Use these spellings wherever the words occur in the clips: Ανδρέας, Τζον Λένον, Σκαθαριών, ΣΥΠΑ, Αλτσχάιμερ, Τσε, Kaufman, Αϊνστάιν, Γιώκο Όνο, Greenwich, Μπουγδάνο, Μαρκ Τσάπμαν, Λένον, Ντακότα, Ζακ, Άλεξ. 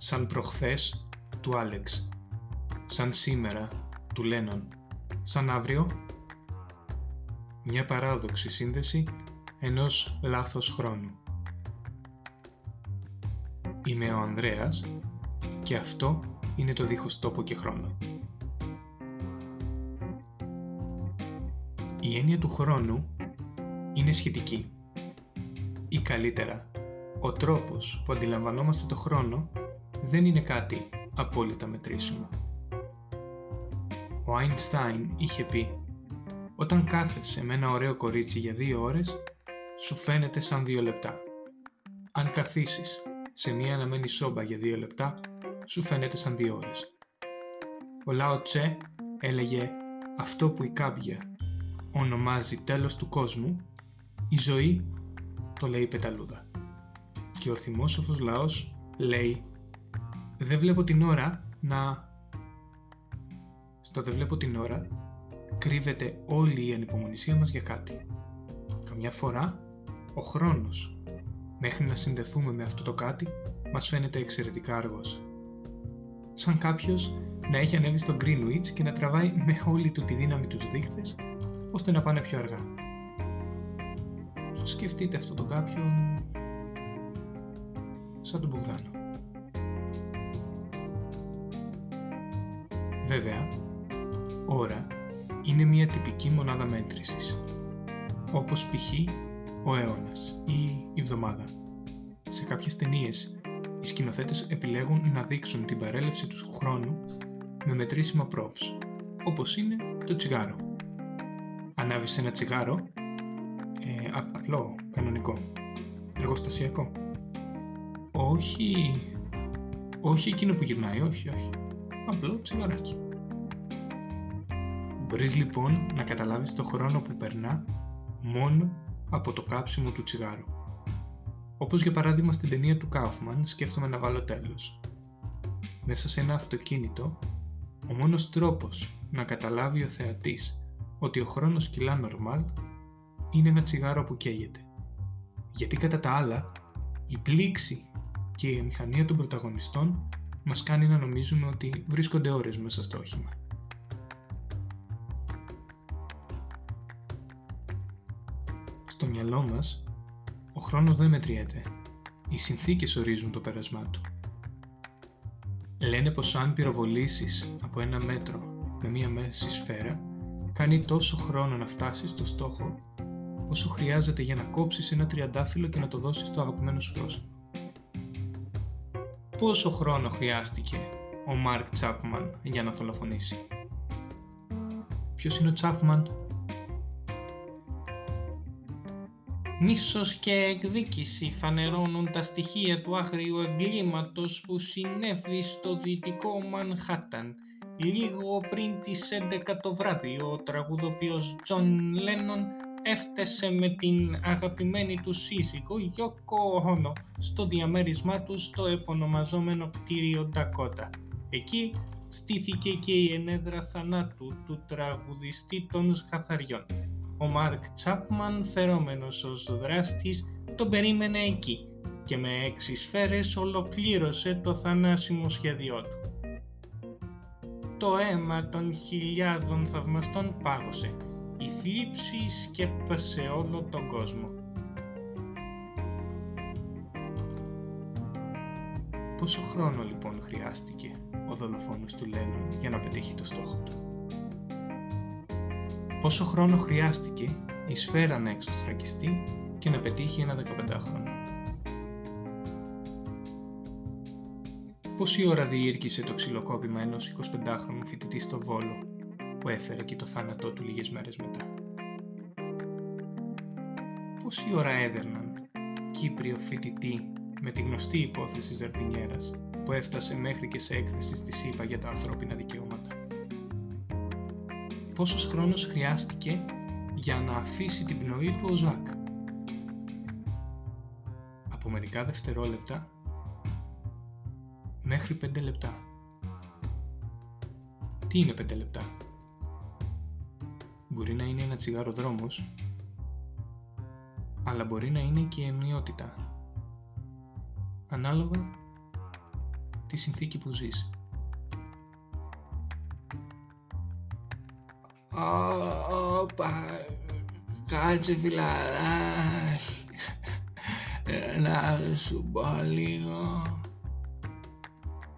σαν προχθές του Άλεξ, σαν σήμερα του Λένον, σαν αύριο, μια παράδοξη σύνδεση ενός λάθος χρόνου. Είμαι ο Ανδρέας και αυτό είναι το δίχως τόπο και χρόνο. Η έννοια του χρόνου είναι σχετική. Ή καλύτερα, ο τρόπος που αντιλαμβανόμαστε το χρόνο δεν είναι κάτι απόλυτα μετρήσιμο. Ο Αϊνστάιν είχε πει «Όταν κάθεσαι με ένα ωραίο κορίτσι για 2 ώρες, σου φαίνεται σαν 2 λεπτά. Αν καθίσεις σε μια αναμένη σόμπα για 2 λεπτά, σου φαίνεται σαν 2 ώρες». Ο λαό Τσε έλεγε «Αυτό που η κάμπια ονομάζει τέλος του κόσμου, η ζωή το λέει πεταλούδα». Και ο θυμόσοφος λαός λέει «Δεν βλέπω την ώρα να...». Στο «δεν βλέπω την ώρα» κρύβεται όλη η ανυπομονησία μας για κάτι. Καμιά φορά, ο χρόνος, μέχρι να συνδεθούμε με αυτό το κάτι, μας φαίνεται εξαιρετικά αργός. Σαν κάποιος να έχει ανέβει στο Greenwich και να τραβάει με όλη του τη δύναμη τους δείχτες, ώστε να πάνε πιο αργά. Σκεφτείτε αυτό το κάποιον σαν τον Μπουγδάνο. Βέβαια, ώρα είναι μια τυπική μονάδα μέτρησης, όπως π.χ. ο αιώνας ή η εβδομάδα. Σε κάποιες ταινίες, οι σκηνοθέτες επιλέγουν να δείξουν την παρέλευση του χρόνου με μετρήσιμα props, όπως είναι το τσιγάρο. Ανάβεις ένα τσιγάρο, απλό, κανονικό, εργοστασιακό. Όχι εκείνο που γυρνάει, όχι. Απλό τσιγαράκι. Μπορείς λοιπόν να καταλάβεις το χρόνο που περνά μόνο από το κάψιμο του τσιγάρου. Όπως για παράδειγμα στην ταινία του Kaufman «Σκέφτομαι να βάλω τέλος». Μέσα σε ένα αυτοκίνητο, ο μόνος τρόπος να καταλάβει ο θεατής ότι ο χρόνος κυλά νορμάλ είναι ένα τσιγάρο που καίγεται. Γιατί κατά τα άλλα, η πλήξη και η αμηχανία των πρωταγωνιστών μας κάνει να νομίζουμε ότι βρίσκονται ώρες μέσα στο όχημα. Στο μυαλό μας, ο χρόνος δεν μετριέται. Οι συνθήκες ορίζουν το πέρασμά του. Λένε πως αν πυροβολήσεις από 1 μέτρο με μια μέση σφαίρα, κάνει τόσο χρόνο να φτάσεις στο στόχο, όσο χρειάζεται για να κόψεις ένα τριαντάφυλλο και να το δώσεις στο αγαπημένο σου πρόσωπο. Πόσο χρόνο χρειάστηκε ο Μαρκ Τσάπμαν για να θολοφονήσει? Ποιος είναι ο Τσάπμαν? Μίσος και εκδίκηση φανερώνουν τα στοιχεία του άγριου εγκλήματος που συνέβη στο δυτικό Μανχάταν. Λίγο πριν τις 11 το βράδυ, ο τραγουδοποιός Τζον Λένον έφτασε με την αγαπημένη του σύζυγο Γιώκο Όνο στο διαμέρισμά του στο επωνομαζόμενο κτίριο Ντακότα. Εκεί στήθηκε και η ενέδρα θανάτου του τραγουδιστή των Σκαθαριών. Ο Μαρκ Τσάπμαν, φερόμενος ως δράστης, τον περίμενε εκεί και με 6 σφαίρες ολοκλήρωσε το θανάσιμο σχέδιό του. Το αίμα των χιλιάδων θαυμαστών πάγωσε. Η θλίψη σκέπασε όλο τον κόσμο. Πόσο χρόνο λοιπόν χρειάστηκε ο δολοφόνος του Λένον για να πετύχει το στόχο του? Πόσο χρόνο χρειάστηκε η σφαίρα να εξωστρακιστεί και να πετύχει ένα 15χρονο? Πόση ώρα διήρκησε το ξυλοκόπημα ενός 25χρονου φοιτητή στο Βόλο, που έφερε και το θάνατό του λίγες μέρες μετά? Πόση ώρα έδερναν Κύπριο φοιτητή με τη γνωστή υπόθεση Ζαρτινιέρας, που έφτασε μέχρι και σε έκθεση στη ΣΥΠΑ για τα ανθρώπινα δικαιώματα? Πόσος χρόνος χρειάστηκε για να αφήσει την πνοή του ο Ζακ? Από μερικά δευτερόλεπτα μέχρι 5 λεπτά. Τι είναι 5 λεπτά? Μπορεί να είναι ένα τσιγάρο δρόμος, αλλά μπορεί να είναι και η ενιότητα. Ανάλογα τη συνθήκη που ζεις. Όπα, κάτσε φιλαράκι, να σου πω λίγο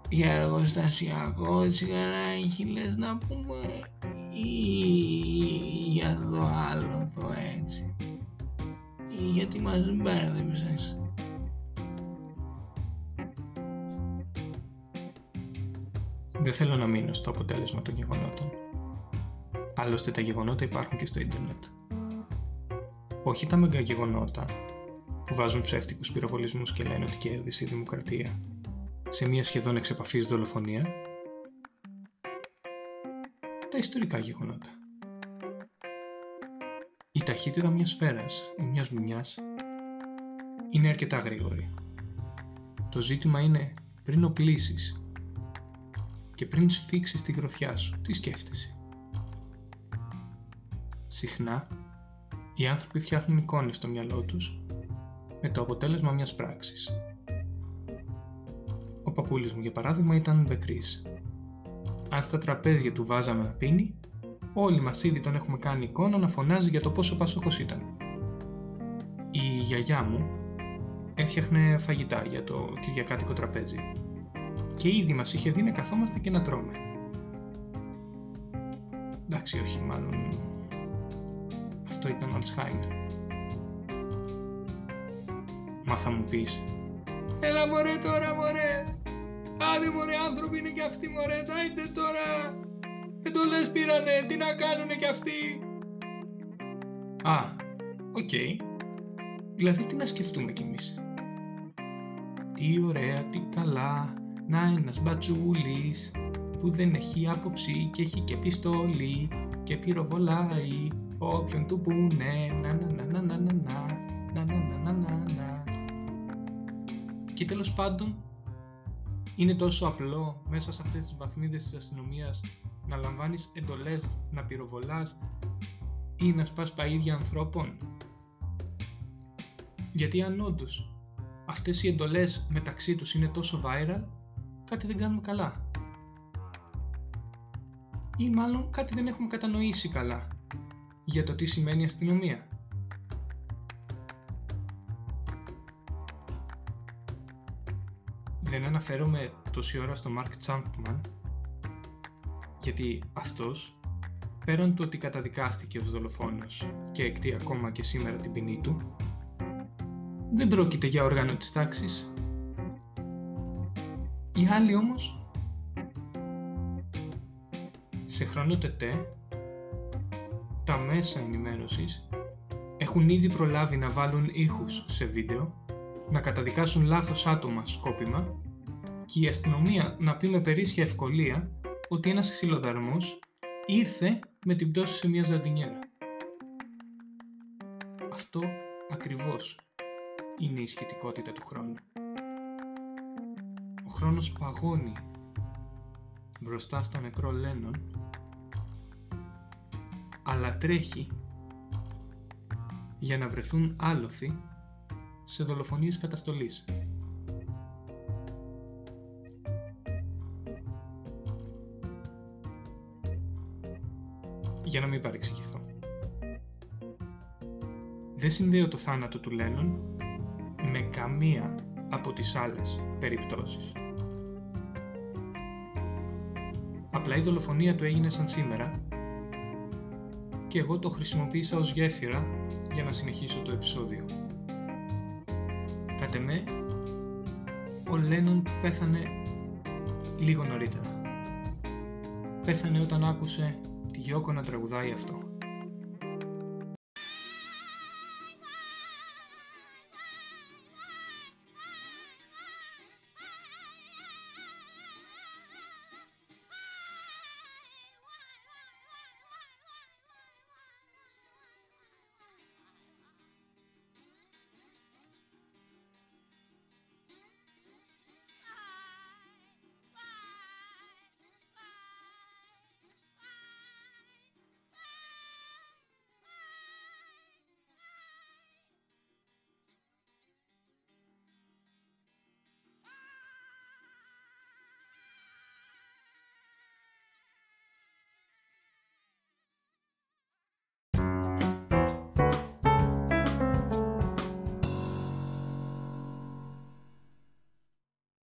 για εργοστασιακό τσιγαράκι λες να πούμε ή για το άλλο το έτσι, γιατί μας μπέρδεψες. Δεν θέλω να μείνω στο αποτέλεσμα των γεγονότων. Άλλωστε τα γεγονότα υπάρχουν και στο ίντερνετ. Όχι τα μεγαγεγονότα που βάζουν ψεύτικους πυροβολισμούς και λένε ότι κέρδισε η δημοκρατία σε μια σχεδόν εξεπαφής δολοφονία. Τα ιστορικά γεγονότα. Η ταχύτητα μιας σφαίρας ή μιας μπουνιάς είναι αρκετά γρήγορη. Το ζήτημα είναι πριν οπλήσεις και πριν σφίξεις τη γροθιά σου, τι σκέφτεσαι. Συχνά, οι άνθρωποι φτιάχνουν εικόνες στο μυαλό τους με το αποτέλεσμα μιας πράξης. Ο παππούλης μου, για παράδειγμα, ήταν μπεκρής. Αν στα τραπέζια του βάζαμε να πίνει, όλοι μας ήδη τον έχουμε κάνει εικόνα να φωνάζει για το πόσο πασόκος ήταν. Η γιαγιά μου έφτιαχνε φαγητά για το κυριακάτικο τραπέζι και ήδη μας είχε δει να καθόμαστε και να τρώμε. Εντάξει, όχι, μάλλον αυτό ήταν Αλτσχάιμερ. Μα θα μου πεις, έλα μωρέ τώρα μωρέ, άντε μωρέ άνθρωποι είναι κι αυτοί μωρέ, τάιντε τώρα, εντολές πήρανε, τι να κάνουνε κι αυτοί. Οκ. Δηλαδή τι να σκεφτούμε κι εμείς. Τι ωραία, τι καλά, να ένας μπατζούλης που δεν έχει άποψη και έχει και πιστόλι και πυροβολάει όποιον του πούνε, να. Και τέλος πάντων, είναι τόσο απλό μέσα σε αυτές τις βαθμίδες της αστυνομίας να λαμβάνεις εντολές, να πυροβολάς ή να σπάς παΐδια ανθρώπων. Γιατί αν όντως αυτές οι εντολές μεταξύ τους είναι τόσο viral, κάτι δεν κάνουμε καλά. Ή μάλλον κάτι δεν έχουμε κατανοήσει καλά για το τι σημαίνει αστυνομία. Δεν αναφέρομαι τόση ώρα στο Μαρκ Τσάπμαν, γιατί αυτός, πέραν του ότι καταδικάστηκε ως δολοφόνος και εκτεί ακόμα και σήμερα την ποινή του, δεν πρόκειται για όργανο της τάξης. Οι άλλοι όμως, σε χρόνο τετέ, τα μέσα ενημέρωσης έχουν ήδη προλάβει να βάλουν ήχους σε βίντεο, να καταδικάσουν λάθος άτομα σκόπιμα και η αστυνομία να πει με περίσσια ευκολία ότι ένας ξυλοδαρμός ήρθε με την πτώση σε μια ζαρτινιέρα. Αυτό ακριβώς είναι η σχετικότητα του χρόνου. Ο χρόνος παγώνει μπροστά στο νεκρό Λένον, αλλά τρέχει για να βρεθούν άλοθη σε δολοφονίες καταστολής. Για να μην παρεξηγηθώ, δεν συνδέω το θάνατο του Λένον με καμία από τις άλλες περιπτώσεις. Απλά η δολοφονία του έγινε σαν σήμερα και εγώ το χρησιμοποίησα ως γέφυρα για να συνεχίσω το επεισόδιο. Κατ' εμέ, ο Λένον πέθανε λίγο νωρίτερα. Πέθανε όταν άκουσε τη Γιώκο να τραγουδάει αυτό.